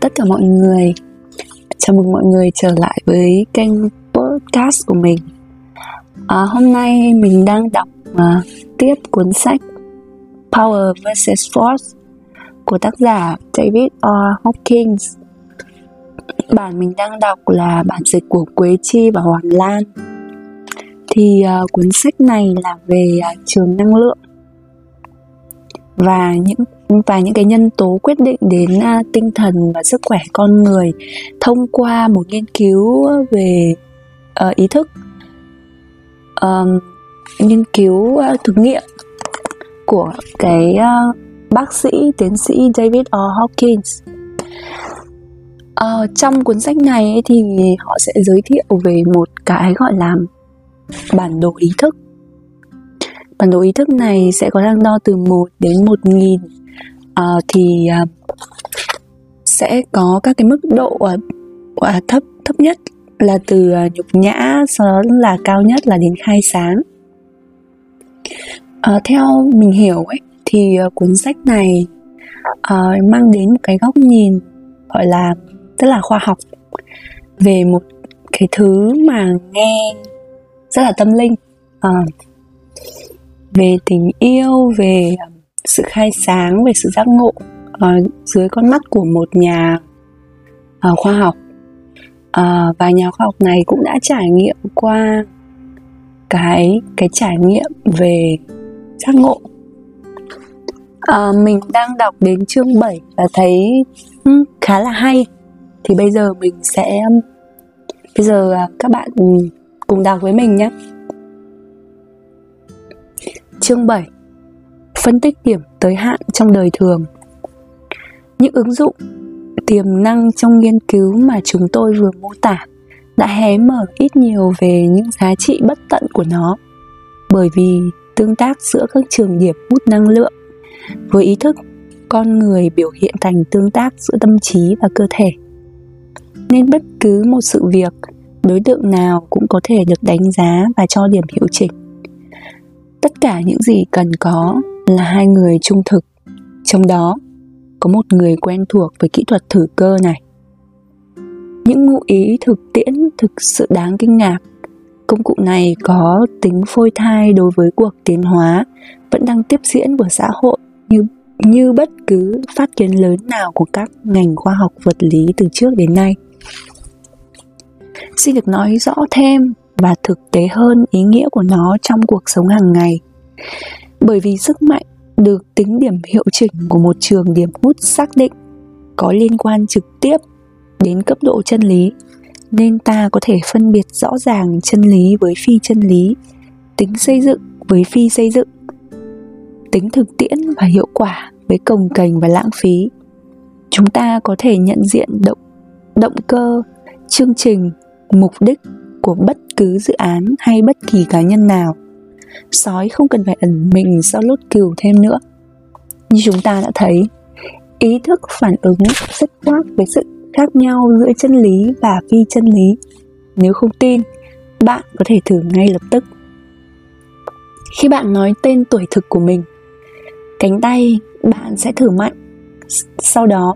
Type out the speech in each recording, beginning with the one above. tất cả mọi người. Chào mừng mọi người trở lại với kênh podcast của mình. Hôm nay mình đang đọc tiếp cuốn sách Power vs Force của tác giả David R. Hawkins. Bản mình đang đọc là bản dịch của Quế Chi và Hoàng Lan. Thì cuốn sách này là về trường năng lượng và những cái nhân tố quyết định đến tinh thần và sức khỏe con người thông qua một nghiên cứu về ý thức, nghiên cứu thực nghiệm của cái bác sĩ tiến sĩ David R. Hawkins. Trong cuốn sách này ấy, thì họ sẽ giới thiệu về một cái gọi là bản đồ ý thức. Bản đồ ý thức này sẽ có thang đo từ 1 đến 1000. Sẽ có các cái mức độ thấp nhất là từ nhục nhã, sau đó là cao nhất là đến khai sáng. Theo mình hiểu ấy, thì cuốn sách này mang đến một cái góc nhìn gọi là rất là khoa học về một cái thứ mà nghe rất là tâm linh, về tình yêu, về sự khai sáng, về sự giác ngộ dưới con mắt của một nhà khoa học. Và nhà khoa học này cũng đã trải nghiệm qua cái trải nghiệm về giác ngộ. Mình đang đọc đến chương 7 và thấy khá là hay. Thì bây giờ mình sẽ các bạn cùng đọc với mình nhé. Chương 7: Phân tích điểm tới hạn trong đời thường. Những ứng dụng tiềm năng trong nghiên cứu mà chúng tôi vừa mô tả đã hé mở ít nhiều về những giá trị bất tận của nó, bởi vì tương tác giữa các trường điểm hút năng lượng với ý thức con người biểu hiện thành tương tác giữa tâm trí và cơ thể, nên bất cứ một sự việc, đối tượng nào cũng có thể được đánh giá và cho điểm hiệu chỉnh. Tất cả những gì cần có là hai người trung thực, trong đó có một người quen thuộc với kỹ thuật thử cơ này. Những ngụ ý thực tiễn thực sự đáng kinh ngạc. Công cụ này có tính phôi thai đối với cuộc tiến hóa vẫn đang tiếp diễn của xã hội, như bất cứ phát kiến lớn nào của các ngành khoa học vật lý từ trước đến nay. Xin được nói rõ thêm và thực tế hơn ý nghĩa của nó trong cuộc sống hàng ngày. Bởi vì sức mạnh được tính điểm hiệu chỉnh của một trường điểm hút xác định có liên quan trực tiếp đến cấp độ chân lý, nên ta có thể phân biệt rõ ràng chân lý với phi chân lý, tính xây dựng với phi xây dựng, tính thực tiễn và hiệu quả với cồng kềnh và lãng phí. Chúng ta có thể nhận diện động cơ, chương trình, mục đích của bất cứ dự án hay bất kỳ cá nhân nào. Sói không cần phải ẩn mình sau lốt cừu thêm nữa. Như chúng ta đã thấy, ý thức phản ứng rất khác với sự khác nhau giữa chân lý và phi chân lý. Nếu không tin, bạn có thể thử ngay lập tức. Khi bạn nói tên tuổi thực của mình, cánh tay bạn sẽ thử mạnh. Sau đó,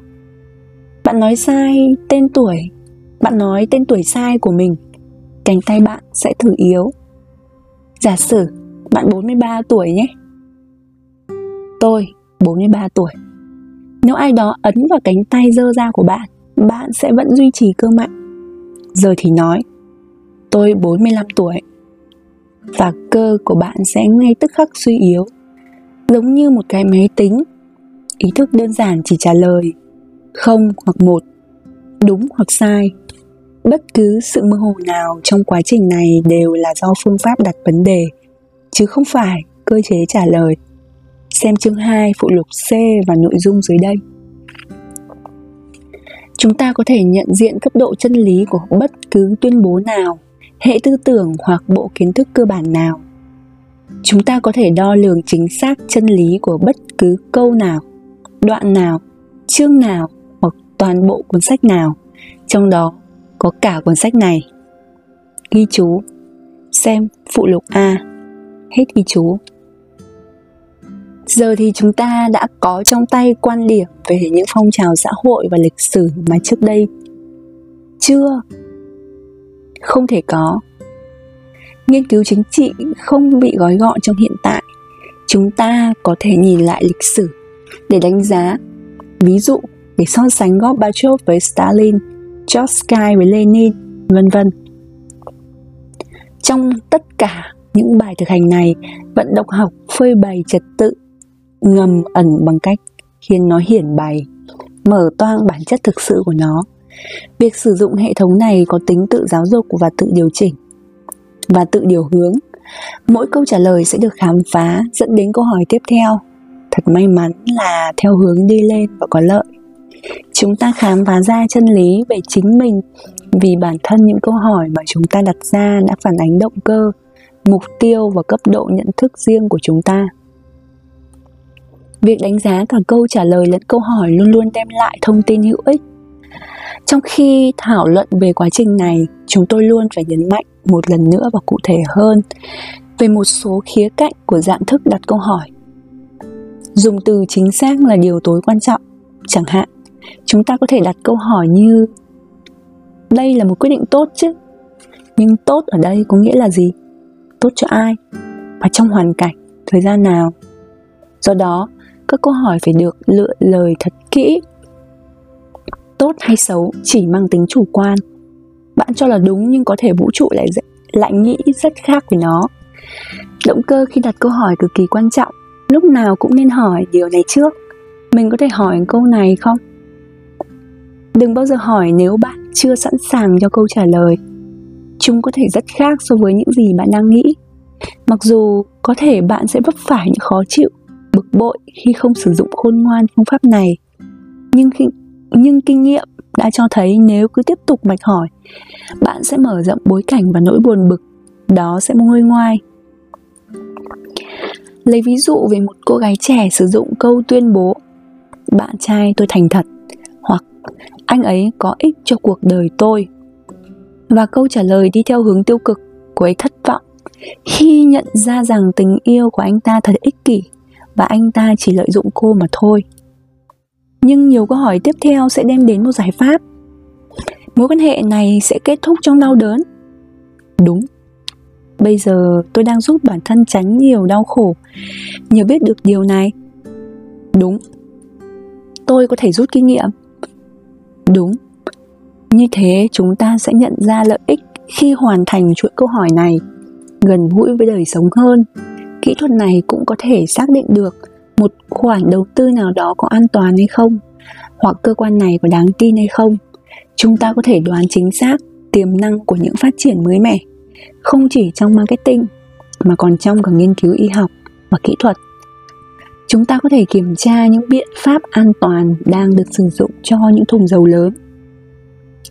bạn nói tên tuổi sai của mình, cánh tay bạn sẽ thử yếu. Giả sử bạn 43 tuổi nhé. Tôi 43 tuổi. Nếu ai đó ấn vào cánh tay dơ ra của bạn, bạn sẽ vẫn duy trì cơ mạnh. Giờ thì nói: tôi 45 tuổi. Và cơ của bạn sẽ ngay tức khắc suy yếu. Giống như một cái máy tính, ý thức đơn giản chỉ trả lời 0 hoặc 1, đúng hoặc sai. Bất cứ sự mơ hồ nào trong quá trình này đều là do phương pháp đặt vấn đề, chứ không phải cơ chế trả lời. Xem chương 2 phụ lục C và nội dung dưới đây. Chúng ta có thể nhận diện cấp độ chân lý của bất cứ tuyên bố nào, hệ tư tưởng hoặc bộ kiến thức cơ bản nào. Chúng ta có thể đo lường chính xác chân lý của bất cứ câu nào, đoạn nào, chương nào hoặc toàn bộ cuốn sách nào, trong đó có cả cuốn sách này. Ghi chú: xem phụ lục A. Hết ghi chú. Giờ thì chúng ta đã có trong tay quan điểm về những phong trào xã hội và lịch sử mà trước đây chưa, không thể có. Nghiên cứu chính trị không bị gói gọn trong hiện tại. Chúng ta có thể nhìn lại lịch sử để đánh giá, ví dụ để so sánh Gorbachev với Stalin, Trotsky với Lenin, vân vân. Trong tất cả những bài thực hành này, vận động học phơi bày trật tự, ngầm ẩn bằng cách khiến nó hiển bày, mở toang bản chất thực sự của nó. Việc sử dụng hệ thống này có tính tự giáo dục và tự điều chỉnh và tự điều hướng. Mỗi câu trả lời sẽ được khám phá dẫn đến câu hỏi tiếp theo. Thật may mắn là theo hướng đi lên và có lợi. Chúng ta khám phá ra chân lý về chính mình vì bản thân những câu hỏi mà chúng ta đặt ra đã phản ánh động cơ, mục tiêu và cấp độ nhận thức riêng của chúng ta. Việc đánh giá cả câu trả lời lẫn câu hỏi luôn luôn đem lại thông tin hữu ích. Trong khi thảo luận về quá trình này, chúng tôi luôn phải nhấn mạnh một lần nữa và cụ thể hơn về một số khía cạnh của dạng thức đặt câu hỏi. Dùng từ chính xác là điều tối quan trọng. Chẳng hạn, chúng ta có thể đặt câu hỏi như: đây là một quyết định tốt chứ? Nhưng tốt ở đây có nghĩa là gì? Tốt cho ai? Và trong hoàn cảnh, thời gian nào? Do đó, các câu hỏi phải được lựa lời thật kỹ. Tốt hay xấu chỉ mang tính chủ quan. Bạn cho là đúng nhưng có thể vũ trụ lại nghĩ rất khác với nó. Động cơ khi đặt câu hỏi cực kỳ quan trọng. Lúc nào cũng nên hỏi điều này trước. Mình có thể hỏi câu này không? Đừng bao giờ hỏi nếu bạn chưa sẵn sàng cho câu trả lời. Chúng có thể rất khác so với những gì bạn đang nghĩ. Mặc dù có thể bạn sẽ vấp phải những khó chịu, bực bội khi không sử dụng khôn ngoan phương pháp này. Nhưng kinh nghiệm đã cho thấy nếu cứ tiếp tục mạch hỏi, bạn sẽ mở rộng bối cảnh và nỗi buồn bực đó sẽ nguôi ngoai. Lấy ví dụ về một cô gái trẻ sử dụng câu tuyên bố: bạn trai tôi thành thật, hoặc anh ấy có ích cho cuộc đời tôi, và câu trả lời đi theo hướng tiêu cực. Cô ấy thất vọng khi nhận ra rằng tình yêu của anh ta thật ích kỷ và anh ta chỉ lợi dụng cô mà thôi. Nhưng nhiều câu hỏi tiếp theo sẽ đem đến một giải pháp. Mối quan hệ này sẽ kết thúc trong đau đớn. Đúng, bây giờ tôi đang giúp bản thân tránh nhiều đau khổ nhờ biết được điều này. Đúng, tôi có thể rút kinh nghiệm. Đúng, như thế chúng ta sẽ nhận ra lợi ích khi hoàn thành chuỗi câu hỏi này, gần gũi với đời sống hơn. Kỹ thuật này cũng có thể xác định được một khoản đầu tư nào đó có an toàn hay không, hoặc cơ quan này có đáng tin hay không. Chúng ta có thể đoán chính xác tiềm năng của những phát triển mới mẻ, không chỉ trong marketing mà còn trong cả nghiên cứu y học và kỹ thuật. Chúng ta có thể kiểm tra những biện pháp an toàn đang được sử dụng cho những thùng dầu lớn.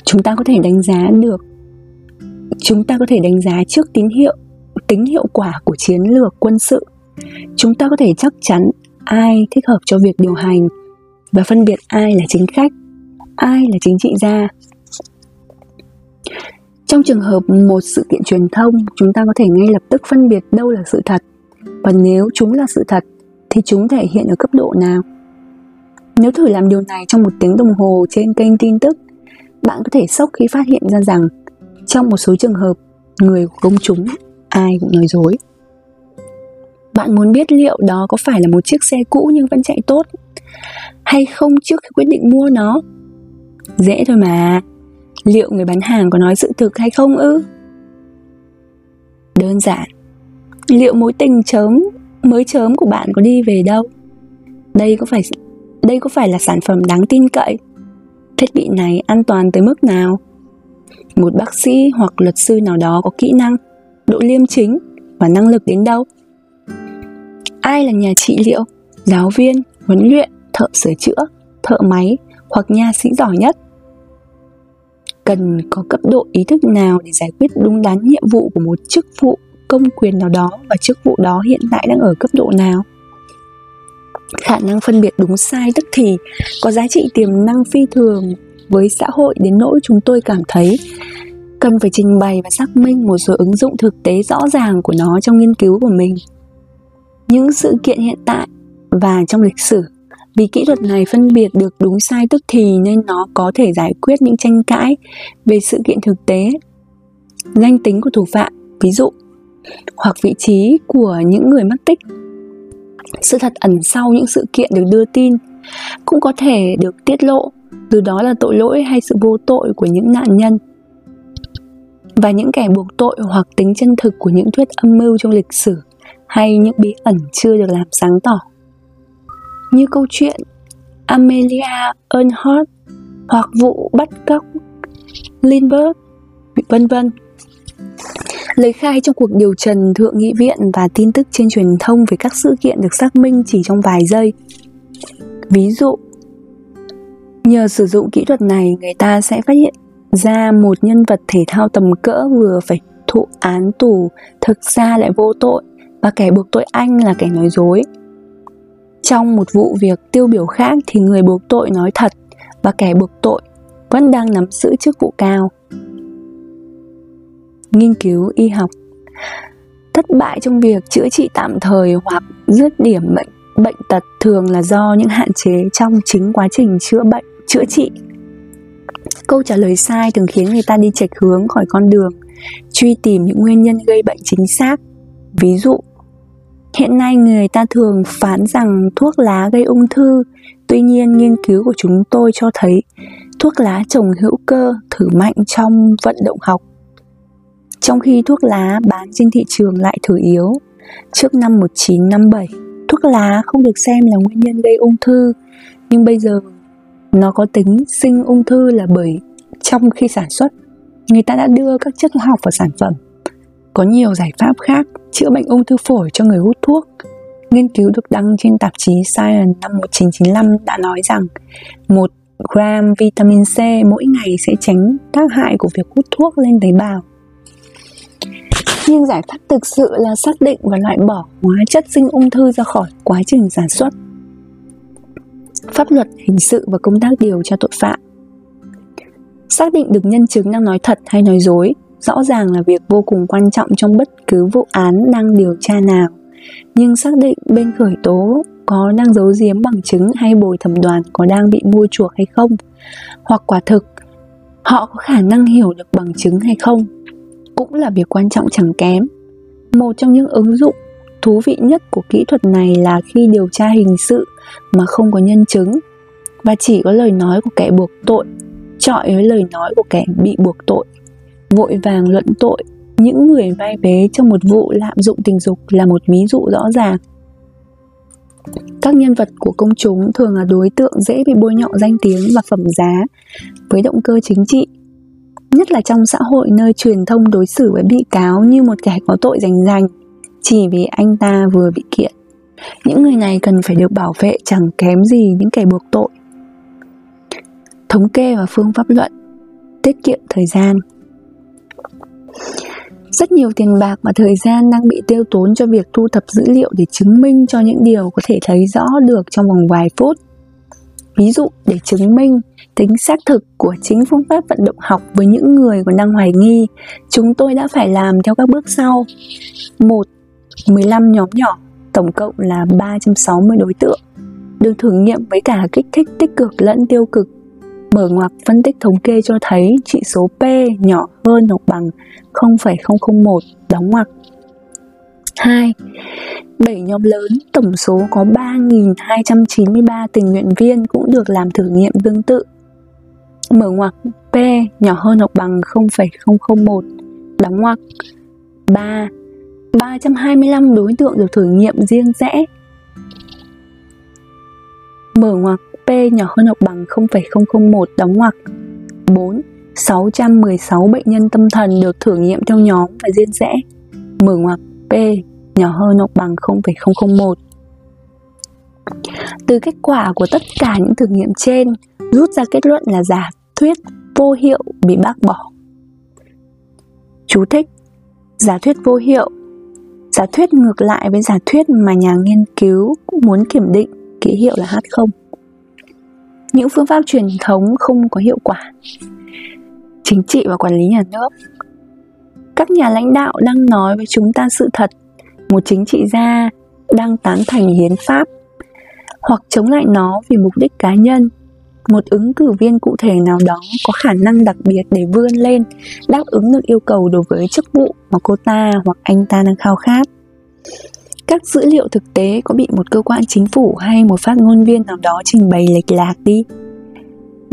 Chúng ta có thể đánh giá trước tính hiệu quả của chiến lược quân sự. Chúng ta có thể chắc chắn ai thích hợp cho việc điều hành và phân biệt ai là chính khách, ai là chính trị gia. Trong trường hợp một sự kiện truyền thông, chúng ta có thể ngay lập tức phân biệt đâu là sự thật, và nếu chúng là sự thật thì chúng thể hiện ở cấp độ nào. Nếu thử làm điều này trong một tiếng đồng hồ trên kênh tin tức, bạn có thể sốc khi phát hiện ra rằng trong một số trường hợp, người của công chúng ai cũng nói dối. Bạn muốn biết liệu đó có phải là một chiếc xe cũ nhưng vẫn chạy tốt hay không trước khi quyết định mua nó? Dễ thôi mà. Liệu người bán hàng có nói sự thực hay không ư? Đơn giản. Liệu mối tình mới chớm của bạn có đi về đâu? Đây có phải là sản phẩm đáng tin cậy? Thiết bị này an toàn tới mức nào? Một bác sĩ hoặc luật sư nào đó có kỹ năng, độ liêm chính và năng lực đến đâu? Ai là nhà trị liệu, giáo viên, huấn luyện, thợ sửa chữa, thợ máy hoặc nha sĩ giỏi nhất? Cần có cấp độ ý thức nào để giải quyết đúng đắn nhiệm vụ của một chức vụ công quyền nào đó, và chức vụ đó hiện tại đang ở cấp độ nào? Khả năng phân biệt đúng sai tức thì có giá trị tiềm năng phi thường với xã hội đến nỗi chúng tôi cảm thấy cần phải trình bày và xác minh một số ứng dụng thực tế rõ ràng của nó trong nghiên cứu của mình. Những sự kiện hiện tại và trong lịch sử. Vì kỹ thuật này phân biệt được đúng sai tức thì nên nó có thể giải quyết những tranh cãi về sự kiện thực tế, danh tính của thủ phạm, ví dụ, hoặc vị trí của những người mất tích. Sự thật ẩn sau những sự kiện được đưa tin cũng có thể được tiết lộ, từ đó là tội lỗi hay sự vô tội của những nạn nhân và những kẻ buộc tội, hoặc tính chân thực của những thuyết âm mưu trong lịch sử hay những bí ẩn chưa được làm sáng tỏ, như câu chuyện Amelia Earhart hoặc vụ bắt cóc Lindbergh, vân vân. Lời khai trong cuộc điều trần thượng nghị viện và tin tức trên truyền thông về các sự kiện được xác minh chỉ trong vài giây. Ví dụ, nhờ sử dụng kỹ thuật này, người ta sẽ phát hiện ra một nhân vật thể thao tầm cỡ vừa phải thụ án tù thực ra lại vô tội, và kẻ buộc tội anh là kẻ nói dối. Trong một vụ việc tiêu biểu khác thì người buộc tội nói thật và kẻ buộc tội vẫn đang nắm giữ chức vụ cao. Nghiên cứu y học thất bại trong việc chữa trị tạm thời hoặc dứt điểm bệnh tật thường là do những hạn chế trong chính quá trình chữa trị. Câu trả lời sai thường khiến người ta đi chệch hướng khỏi con đường truy tìm những nguyên nhân gây bệnh chính xác. Ví dụ, hiện nay người ta thường phán rằng thuốc lá gây ung thư, tuy nhiên nghiên cứu của chúng tôi cho thấy thuốc lá trồng hữu cơ thử mạnh trong vận động học, trong khi thuốc lá bán trên thị trường lại thử yếu. Trước năm 1957, thuốc lá không được xem là nguyên nhân gây ung thư, nhưng bây giờ nó có tính sinh ung thư là bởi trong khi sản xuất, người ta đã đưa các chất hóa học vào sản phẩm. Có nhiều giải pháp khác chữa bệnh ung thư phổi cho người hút thuốc. Nghiên cứu được đăng trên tạp chí Science năm 1995 đã nói rằng 1 gram vitamin C mỗi ngày sẽ tránh tác hại của việc hút thuốc lên tế bào. Nhưng giải pháp thực sự là xác định và loại bỏ hóa chất sinh ung thư ra khỏi quá trình sản xuất. Pháp luật, hình sự và công tác điều tra tội phạm xác định được nhân chứng đang nói thật hay nói dối rõ ràng là việc vô cùng quan trọng trong bất cứ vụ án đang điều tra nào, nhưng xác định bên khởi tố có đang giấu giếm bằng chứng hay bồi thẩm đoàn có đang bị mua chuộc hay không, hoặc quả thực họ có khả năng hiểu được bằng chứng hay không, cũng là việc quan trọng chẳng kém. Một trong những ứng dụng thú vị nhất của kỹ thuật này là khi điều tra hình sự mà không có nhân chứng và chỉ có lời nói của kẻ buộc tội chọi với lời nói của kẻ bị buộc tội. Vội vàng luận tội những người vai vế trong một vụ lạm dụng tình dục là một ví dụ rõ ràng. Các nhân vật của công chúng thường là đối tượng dễ bị bôi nhọ danh tiếng và phẩm giá với động cơ chính trị, nhất là trong xã hội nơi truyền thông đối xử với bị cáo như một kẻ có tội rành rành chỉ vì anh ta vừa bị kiện. Những người này cần phải được bảo vệ chẳng kém gì những kẻ buộc tội. Thống kê và phương pháp luận tiết kiệm thời gian. Rất nhiều tiền bạc và thời gian đang bị tiêu tốn cho việc thu thập dữ liệu để chứng minh cho những điều có thể thấy rõ được trong vòng vài phút. Ví dụ, để chứng minh tính xác thực của chính phương pháp vận động học với những người còn đang hoài nghi, chúng tôi đã phải làm theo các bước sau. 1. 15 nhóm nhỏ, tổng cộng là 360 đối tượng, được thử nghiệm với cả kích thích tích cực lẫn tiêu cực. Mở ngoặc phân tích thống kê cho thấy trị số P nhỏ hơn hoặc bằng 0,001, đóng ngoặc. 2. 7 nhóm lớn, tổng số có 3.293 tình nguyện viên cũng được làm thử nghiệm tương tự. Mở ngoặc P nhỏ hơn hoặc bằng 0,001, đóng ngoặc. 3. 325 đối tượng được thử nghiệm riêng rẽ. Mở ngoặc P nhỏ hơn hoặc bằng 0,001, đóng ngoặc. 4. 616 bệnh nhân tâm thần được thử nghiệm theo nhóm và riêng rẽ. Mở ngoặc P nhỏ hơn hoặc bằng 0,001. Từ kết quả của tất cả những thử nghiệm trên, rút ra kết luận là giả thuyết vô hiệu bị bác bỏ. Chú thích: giả thuyết vô hiệu, giả thuyết ngược lại với giả thuyết mà nhà nghiên cứu cũng muốn kiểm định, ký hiệu là H0. Những phương pháp truyền thống không có hiệu quả. Chính trị và quản lý nhà nước. Các nhà lãnh đạo đang nói với chúng ta sự thật. Một chính trị gia đang tán thành hiến pháp. hoặc chống lại nó vì mục đích cá nhân. Một ứng cử viên cụ thể nào đó có khả năng đặc biệt để vươn lên, đáp ứng được yêu cầu đối với chức vụ mà cô ta hoặc anh ta đang khao khát. Các dữ liệu thực tế có bị một cơ quan chính phủ hay một phát ngôn viên nào đó trình bày lệch lạc đi.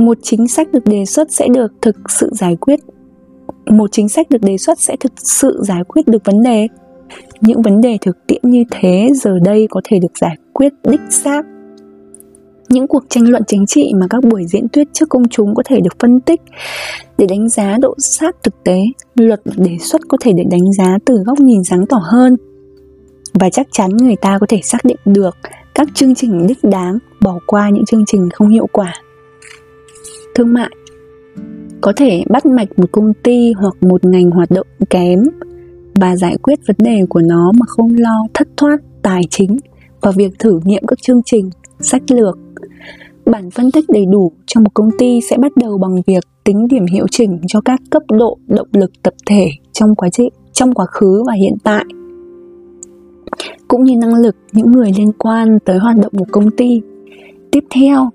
Một chính sách được đề xuất sẽ thực sự giải quyết được vấn đề. Những vấn đề thực tiễn như thế giờ đây có thể được giải quyết đích xác. Những cuộc tranh luận chính trị mà các buổi diễn thuyết trước công chúng có thể được phân tích để đánh giá độ sát thực tế, luật đề xuất có thể được đánh giá từ góc nhìn sáng tỏ hơn. Và chắc chắn người ta có thể xác định được các chương trình đích đáng, bỏ qua những chương trình không hiệu quả. Thương mại có thể bắt mạch một công ty hoặc một ngành hoạt động kém và giải quyết vấn đề của nó mà không lo thất thoát tài chính và việc thử nghiệm các chương trình, sách lược. Bản phân tích đầy đủ cho một công ty sẽ bắt đầu bằng việc tính điểm hiệu chỉnh cho các cấp độ động lực tập thể trong quá khứ và hiện tại, cũng như năng lực những người liên quan tới hoạt động của công ty. Tiếp theo,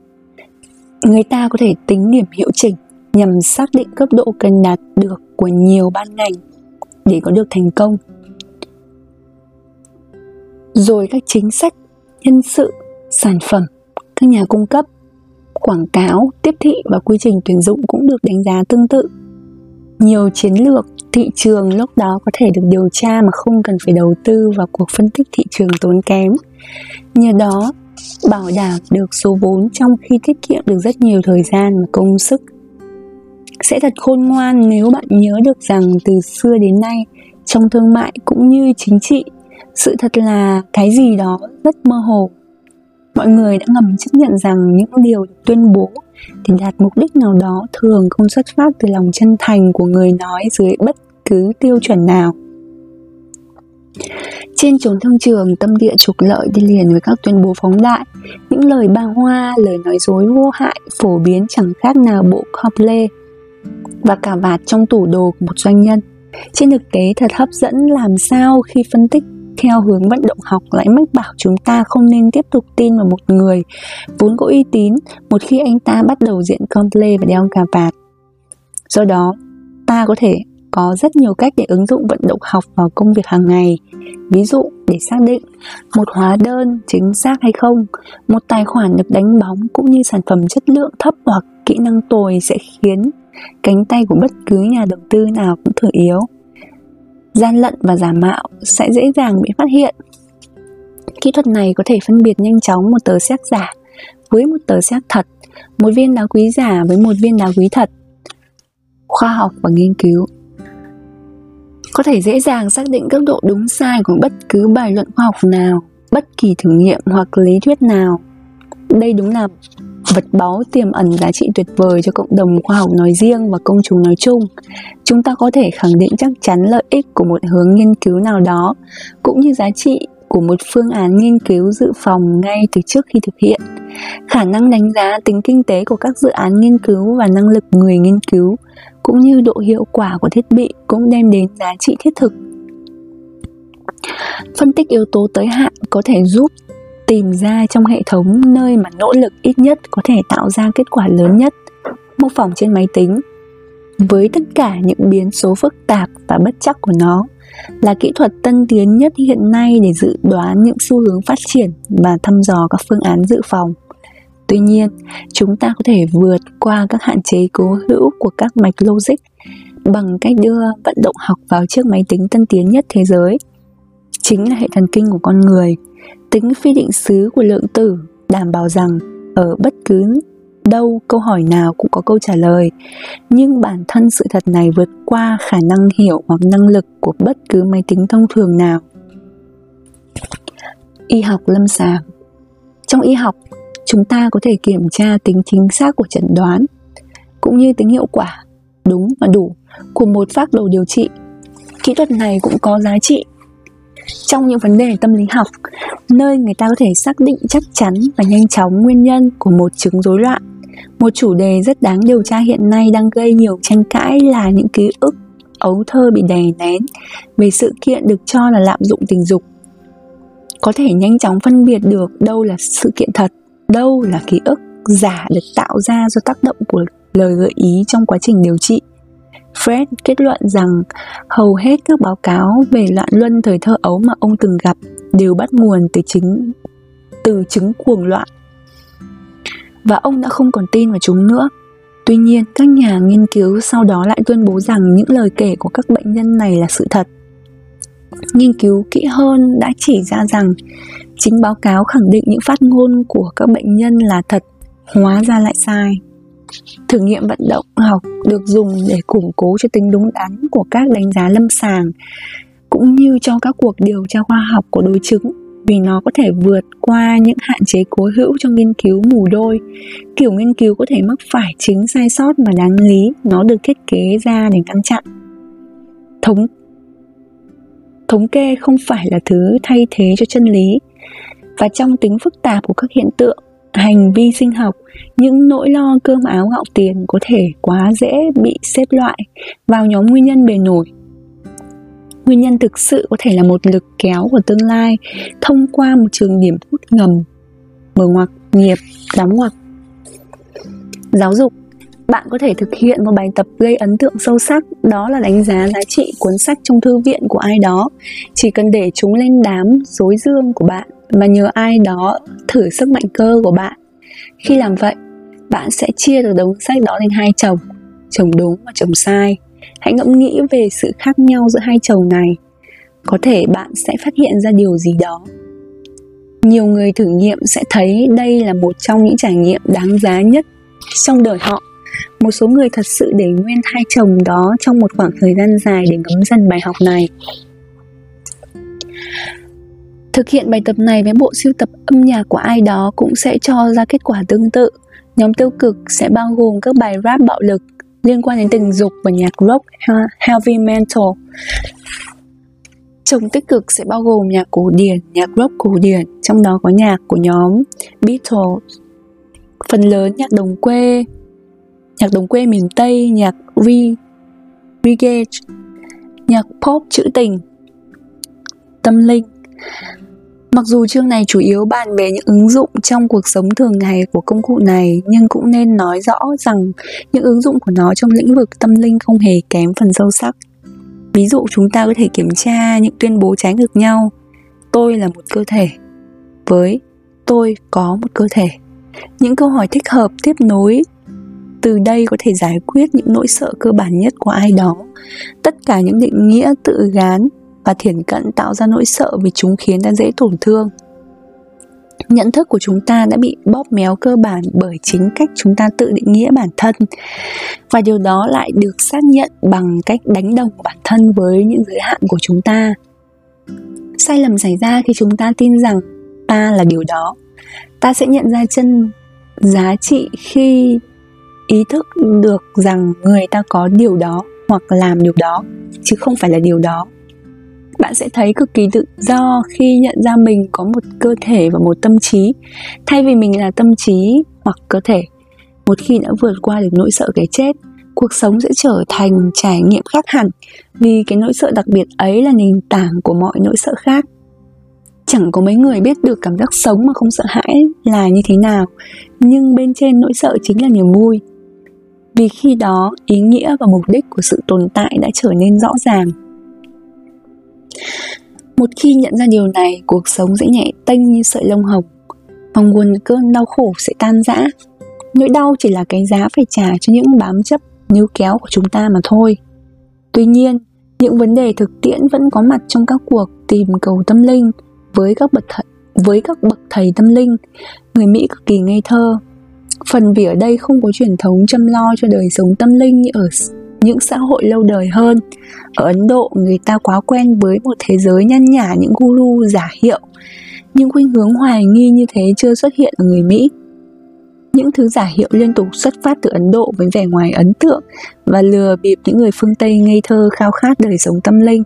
người ta có thể tính điểm hiệu chỉnh nhằm xác định cấp độ cần đạt được của nhiều ban ngành để có được thành công. Rồi các chính sách, nhân sự, sản phẩm, các nhà cung cấp, quảng cáo, tiếp thị và quy trình tuyển dụng cũng được đánh giá tương tự. Nhiều chiến lược thị trường lúc đó có thể được điều tra mà không cần phải đầu tư vào cuộc phân tích thị trường tốn kém. Nhờ đó, bảo đảm được số vốn trong khi tiết kiệm được rất nhiều thời gian và công sức. Sẽ thật khôn ngoan nếu bạn nhớ được rằng từ xưa đến nay, trong thương mại cũng như chính trị, sự thật là cái gì đó rất mơ hồ. Mọi người đã ngầm chấp nhận rằng những điều được tuyên bố để đạt mục đích nào đó thường không xuất phát từ lòng chân thành của người nói dưới bất cứ tiêu chuẩn nào. Trên chốn thương trường, tâm địa trục lợi đi liền với các tuyên bố phóng đại. Những lời ba hoa, lời nói dối vô hại phổ biến chẳng khác nào bộ cọp lê và cả vạt trong tủ đồ của một doanh nhân. Trên thực tế thật hấp dẫn làm sao khi phân tích theo hướng vận động học lại mách bảo chúng ta không nên tiếp tục tin vào một người vốn có uy tín một khi anh ta bắt đầu diện comple và đeo cà vạt. Do đó, ta có thể có rất nhiều cách để ứng dụng vận động học vào công việc hàng ngày. Ví dụ, để xác định một hóa đơn chính xác hay không, một tài khoản được đánh bóng cũng như sản phẩm chất lượng thấp hoặc kỹ năng tồi sẽ khiến cánh tay của bất cứ nhà đầu tư nào cũng thử yếu. Gian lận và giả mạo sẽ dễ dàng bị phát hiện. Kỹ thuật này có thể phân biệt nhanh chóng một tờ séc giả với một tờ séc thật, một viên đá quý giả với một viên đá quý thật. Khoa học và nghiên cứu có thể dễ dàng xác định cấp độ đúng sai của bất cứ bài luận khoa học nào, bất kỳ thử nghiệm hoặc lý thuyết nào. Đây đúng là vật báu tiềm ẩn giá trị tuyệt vời cho cộng đồng khoa học nói riêng và công chúng nói chung. Chúng ta có thể khẳng định chắc chắn lợi ích của một hướng nghiên cứu nào đó, cũng như giá trị của một phương án nghiên cứu dự phòng ngay từ trước khi thực hiện. Khả năng đánh giá tính kinh tế của các dự án nghiên cứu và năng lực người nghiên cứu, cũng như độ hiệu quả của thiết bị cũng đem đến giá trị thiết thực. Phân tích yếu tố tới hạn có thể giúp tìm ra trong hệ thống nơi mà nỗ lực ít nhất có thể tạo ra kết quả lớn nhất, mô phỏng trên máy tính, với tất cả những biến số phức tạp và bất chắc của nó, là kỹ thuật tân tiến nhất hiện nay để dự đoán những xu hướng phát triển và thăm dò các phương án dự phòng. Tuy nhiên, chúng ta có thể vượt qua các hạn chế cố hữu của các mạch logic bằng cách đưa vận động học vào chiếc máy tính tân tiến nhất thế giới, chính là hệ thần kinh của con người. Tính phi định xứ của lượng tử đảm bảo rằng ở bất cứ đâu câu hỏi nào cũng có câu trả lời, nhưng bản thân sự thật này vượt qua khả năng hiểu hoặc năng lực của bất cứ máy tính thông thường nào. Y học lâm sàng. Trong y học, chúng ta có thể kiểm tra tính chính xác của chẩn đoán, cũng như tính hiệu quả, đúng và đủ của một phác đồ điều trị. Kỹ thuật này cũng có giá trị trong những vấn đề tâm lý học, nơi người ta có thể xác định chắc chắn và nhanh chóng nguyên nhân của một chứng rối loạn. Một chủ đề rất đáng điều tra hiện nay đang gây nhiều tranh cãi là những ký ức ấu thơ bị đè nén về sự kiện được cho là lạm dụng tình dục. Có thể nhanh chóng phân biệt được đâu là sự kiện thật, đâu là ký ức giả được tạo ra do tác động của lời gợi ý trong quá trình điều trị. Fred kết luận rằng hầu hết các báo cáo về loạn luân thời thơ ấu mà ông từng gặp đều bắt nguồn từ chứng cuồng loạn, và ông đã không còn tin vào chúng nữa. Tuy nhiên, các nhà nghiên cứu sau đó lại tuyên bố rằng những lời kể của các bệnh nhân này là sự thật. Nghiên cứu kỹ hơn đã chỉ ra rằng chính báo cáo khẳng định những phát ngôn của các bệnh nhân là thật, hóa ra lại sai. Thử nghiệm vận động học được dùng để củng cố cho tính đúng đắn của các đánh giá lâm sàng, cũng như cho các cuộc điều tra khoa học của đối chứng, vì nó có thể vượt qua những hạn chế cố hữu trong nghiên cứu mù đôi. Kiểu nghiên cứu có thể mắc phải chính sai sót và đáng lý, nó được thiết kế ra để ngăn chặn. Thống kê không phải là thứ thay thế cho chân lý, và trong tính phức tạp của các hiện tượng hành vi sinh học, những nỗi lo cơm áo gạo tiền có thể quá dễ bị xếp loại vào nhóm nguyên nhân bề nổi. Nguyên nhân thực sự có thể là một lực kéo của tương lai thông qua một trường điểm hút ngầm, mở ngoặc, nghiệp, đóng ngoặc. Giáo dục. Bạn có thể thực hiện một bài tập gây ấn tượng sâu sắc, đó là đánh giá giá trị cuốn sách trong thư viện của ai đó. Chỉ cần để chúng lên đám rối dương của bạn và nhờ ai đó thử sức mạnh cơ của bạn. Khi làm vậy, bạn sẽ chia được đống sách đó thành hai chồng, chồng đúng và chồng sai. Hãy ngẫm nghĩ về sự khác nhau giữa hai chồng này. Có thể bạn sẽ phát hiện ra điều gì đó. Nhiều người thử nghiệm sẽ thấy đây là một trong những trải nghiệm đáng giá nhất trong đời họ. Một số người thật sự để nguyên hai chồng đó trong một khoảng thời gian dài để ngấm dần bài học này. Thực hiện bài tập này với bộ sưu tập âm nhạc của ai đó cũng sẽ cho ra kết quả tương tự. Nhóm tiêu cực sẽ bao gồm các bài rap bạo lực liên quan đến tình dục và nhạc rock heavy metal. Chồng tích cực sẽ bao gồm nhạc cổ điển, nhạc rock cổ điển, trong đó có nhạc của nhóm Beatles, phần lớn nhạc đồng quê miền Tây, nhạc reggae, nhạc pop trữ tình, tâm linh. Mặc dù chương này chủ yếu bàn về những ứng dụng trong cuộc sống thường ngày của công cụ này, nhưng cũng nên nói rõ rằng những ứng dụng của nó trong lĩnh vực tâm linh không hề kém phần sâu sắc. Ví dụ, chúng ta có thể kiểm tra những tuyên bố trái ngược nhau. Tôi là một cơ thể với tôi có một cơ thể. Những câu hỏi thích hợp tiếp nối từ đây có thể giải quyết những nỗi sợ cơ bản nhất của ai đó. Tất cả những định nghĩa tự gán và thiển cận tạo ra nỗi sợ vì chúng khiến ta dễ tổn thương. Nhận thức của chúng ta đã bị bóp méo cơ bản bởi chính cách chúng ta tự định nghĩa bản thân, và điều đó lại được xác nhận bằng cách đánh đồng bản thân với những giới hạn của chúng ta. Sai lầm xảy ra khi chúng ta tin rằng ta là điều đó. Ta sẽ nhận ra chân giá trị khi ý thức được rằng người ta có điều đó hoặc làm điều đó, chứ không phải là điều đó. Bạn sẽ thấy cực kỳ tự do khi nhận ra mình có một cơ thể và một tâm trí, thay vì mình là tâm trí hoặc cơ thể. Một khi đã vượt qua được nỗi sợ cái chết, cuộc sống sẽ trở thành trải nghiệm khác hẳn, vì cái nỗi sợ đặc biệt ấy là nền tảng của mọi nỗi sợ khác. Chẳng có mấy người biết được cảm giác sống mà không sợ hãi là như thế nào, nhưng bên trên nỗi sợ chính là niềm vui. Vì khi đó, ý nghĩa và mục đích của sự tồn tại đã trở nên rõ ràng. Một khi nhận ra điều này, cuộc sống sẽ nhẹ tênh như sợi lông hồng, và nguồn cơn đau khổ sẽ tan rã. Nỗi đau chỉ là cái giá phải trả cho những bám chấp níu kéo của chúng ta mà thôi. Tuy nhiên, những vấn đề thực tiễn vẫn có mặt trong các cuộc tìm cầu tâm linh với các bậc thầy tâm linh. Người Mỹ cực kỳ ngây thơ. Phần vì ở đây không có truyền thống chăm lo cho đời sống tâm linh như ở những xã hội lâu đời hơn. Ở Ấn Độ, người ta quá quen với một thế giới nhăn nhả những guru giả hiệu. Nhưng khuynh hướng hoài nghi như thế chưa xuất hiện ở người Mỹ. Những thứ giả hiệu liên tục xuất phát từ Ấn Độ với vẻ ngoài ấn tượng và lừa bịp những người phương Tây ngây thơ khao khát đời sống tâm linh.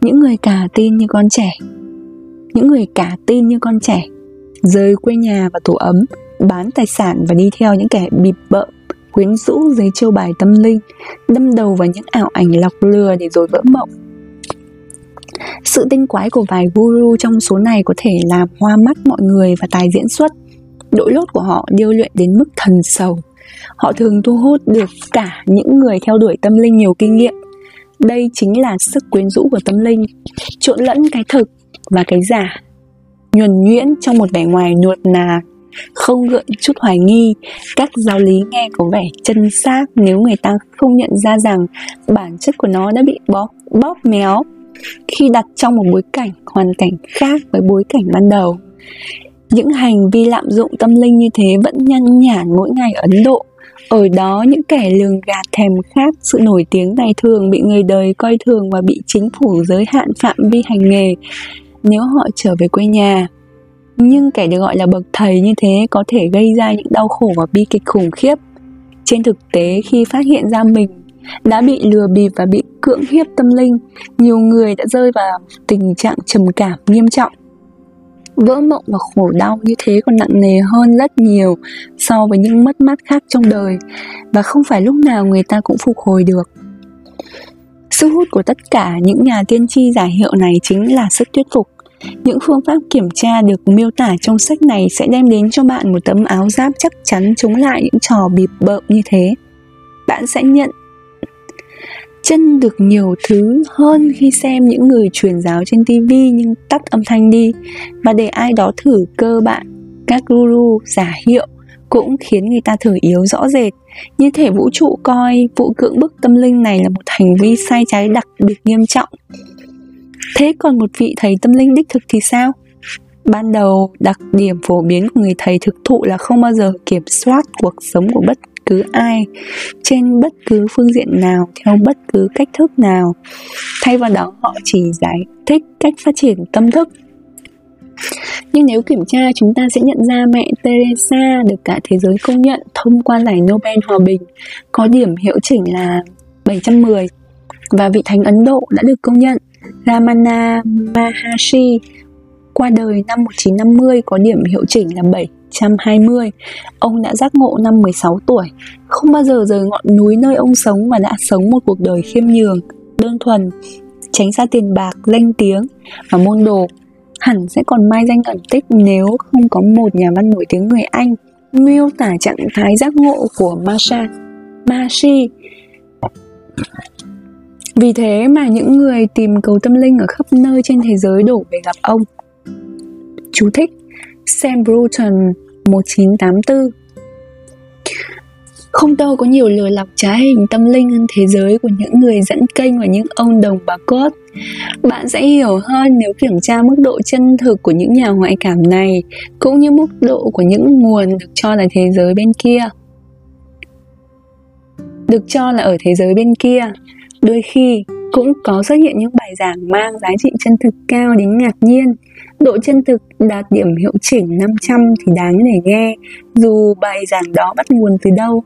Những người cả tin như con trẻ, rời quê nhà và tổ ấm, bán tài sản và đi theo những kẻ bịp bợm, quyến rũ dưới chiêu bài tâm linh, đâm đầu vào những ảo ảnh lọc lừa để rồi vỡ mộng. Sự tinh quái của vài guru trong số này có thể làm hoa mắt mọi người và tài diễn xuất, đội lốt của họ điêu luyện đến mức thần sầu. Họ thường thu hút được cả những người theo đuổi tâm linh nhiều kinh nghiệm. Đây chính là sức quyến rũ của tâm linh, trộn lẫn cái thực và cái giả, nhuần nhuyễn trong một vẻ ngoài nuột nà, không gợn chút hoài nghi. Các giáo lý nghe có vẻ chân xác nếu người ta không nhận ra rằng bản chất của nó đã bị bóp méo khi đặt trong một bối cảnh, hoàn cảnh khác với bối cảnh ban đầu. Những hành vi lạm dụng tâm linh như thế vẫn nhan nhản mỗi ngày ở Ấn Độ. Ở đó, những kẻ lường gạt thèm khát sự nổi tiếng này thường bị người đời coi thường và bị chính phủ giới hạn phạm vi hành nghề nếu họ trở về quê nhà. Nhưng kẻ được gọi là bậc thầy như thế có thể gây ra những đau khổ và bi kịch khủng khiếp. Trên thực tế, khi phát hiện ra mình đã bị lừa bịp và bị cưỡng hiếp tâm linh, nhiều người đã rơi vào tình trạng trầm cảm nghiêm trọng. Vỡ mộng và khổ đau như thế còn nặng nề hơn rất nhiều so với những mất mát khác trong đời, và không phải lúc nào người ta cũng phục hồi được. Sức hút của tất cả những nhà tiên tri giả hiệu này chính là sức thuyết phục. Những phương pháp kiểm tra được miêu tả trong sách này sẽ đem đến cho bạn một tấm áo giáp chắc chắn chống lại những trò bịp bợm như thế. Bạn sẽ nhận chân được nhiều thứ hơn khi xem những người truyền giáo trên TV nhưng tắt âm thanh đi và để ai đó thử cơ bạn. Các guru giả hiệu cũng khiến người ta thở yếu rõ rệt, như thể vũ trụ coi vụ cưỡng bức tâm linh này là một hành vi sai trái đặc biệt nghiêm trọng. Thế còn một vị thầy tâm linh đích thực thì sao? Ban đầu, đặc điểm phổ biến của người thầy thực thụ là không bao giờ kiểm soát cuộc sống của bất cứ ai trên bất cứ phương diện nào, theo bất cứ cách thức nào. Thay vào đó, họ chỉ giải thích cách phát triển tâm thức. Nhưng nếu kiểm tra, chúng ta sẽ nhận ra mẹ Teresa được cả thế giới công nhận thông qua giải Nobel Hòa Bình, có điểm hiệu chỉnh là 710, và vị thánh Ấn Độ đã được công nhận Ramana Maharshi qua đời năm 1950 có điểm hiệu chỉnh là 720. Ông đã giác ngộ năm 16 tuổi, không bao giờ rời ngọn núi nơi ông sống và đã sống một cuộc đời khiêm nhường, đơn thuần, tránh xa tiền bạc, danh tiếng và môn đồ. Hẳn sẽ còn mai danh ẩn tích nếu không có một nhà văn nổi tiếng người Anh miêu tả trạng thái giác ngộ của Maharshi. Vì thế mà những người tìm cầu tâm linh ở khắp nơi trên thế giới đổ về gặp ông. Chú thích: Sam Bruton, 1984. Không đâu có nhiều lừa lọc trá hình tâm linh hơn thế giới của những người dẫn kênh và những ông đồng bà cốt. Bạn sẽ hiểu hơn nếu kiểm tra mức độ chân thực của những nhà ngoại cảm này, cũng như mức độ của những nguồn được cho là thế giới bên kia. Được cho là ở thế giới bên kia, đôi khi cũng có xuất hiện những bài giảng mang giá trị chân thực cao đến ngạc nhiên. Độ chân thực đạt điểm hiệu chỉnh 500 thì đáng để nghe, dù bài giảng đó bắt nguồn từ đâu.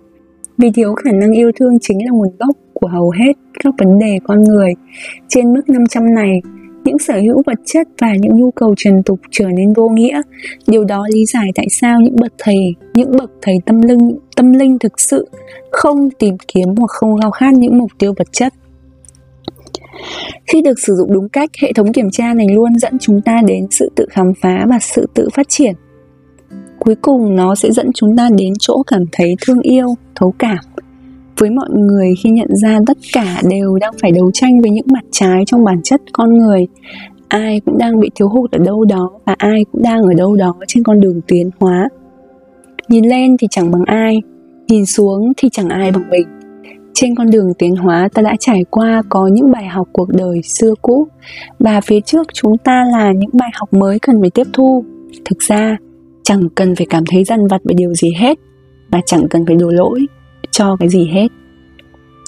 Vì thiếu khả năng yêu thương chính là nguồn gốc của hầu hết các vấn đề con người. Trên mức 500 này, những sở hữu vật chất và những nhu cầu trần tục trở nên vô nghĩa. Điều đó lý giải tại sao những bậc thầy tâm linh thực sự không tìm kiếm hoặc không khao khát những mục tiêu vật chất. Khi được sử dụng đúng cách, hệ thống kiểm tra này luôn dẫn chúng ta đến sự tự khám phá và sự tự phát triển. Cuối cùng, nó sẽ dẫn chúng ta đến chỗ cảm thấy thương yêu, thấu cảm với mọi người khi nhận ra tất cả đều đang phải đấu tranh với những mặt trái trong bản chất con người. Ai cũng đang bị thiếu hụt ở đâu đó và ai cũng đang ở đâu đó trên con đường tiến hóa. Nhìn lên thì chẳng bằng ai, nhìn xuống thì chẳng ai bằng mình. Trên con đường tiến hóa, ta đã trải qua có những bài học cuộc đời xưa cũ, và phía trước chúng ta là những bài học mới cần phải tiếp thu. Thực ra, chẳng cần phải cảm thấy dằn vặt về điều gì hết, và chẳng cần phải đổ lỗi cho cái gì hết.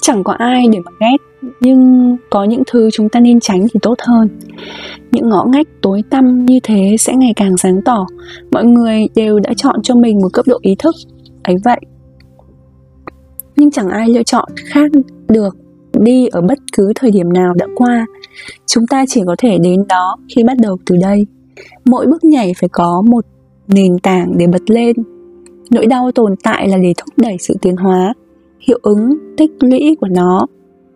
Chẳng có ai để mà ghét, nhưng có những thứ chúng ta nên tránh thì tốt hơn. Những ngõ ngách tối tăm như thế sẽ ngày càng sáng tỏ. Mọi người đều đã chọn cho mình một cấp độ ý thức ấy vậy, nhưng chẳng ai lựa chọn khác được đi ở bất cứ thời điểm nào đã qua. Chúng ta chỉ có thể đến đó khi bắt đầu từ đây. Mỗi bước nhảy phải có một nền tảng để bật lên. Nỗi đau tồn tại là để thúc đẩy sự tiến hóa. Hiệu ứng tích lũy của nó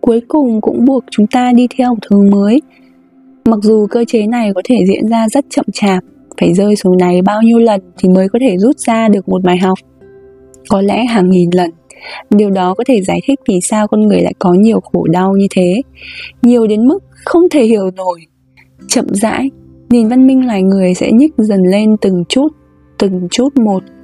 cuối cùng cũng buộc chúng ta đi theo một hướng mới. Mặc dù cơ chế này có thể diễn ra rất chậm chạp, phải rơi xuống này bao nhiêu lần thì mới có thể rút ra được một bài học, có lẽ hàng nghìn lần. Điều đó có thể giải thích vì sao con người lại có nhiều khổ đau như thế, nhiều đến mức không thể hiểu nổi. Chậm rãi, nền văn minh loài người sẽ nhích dần lên từng chút một.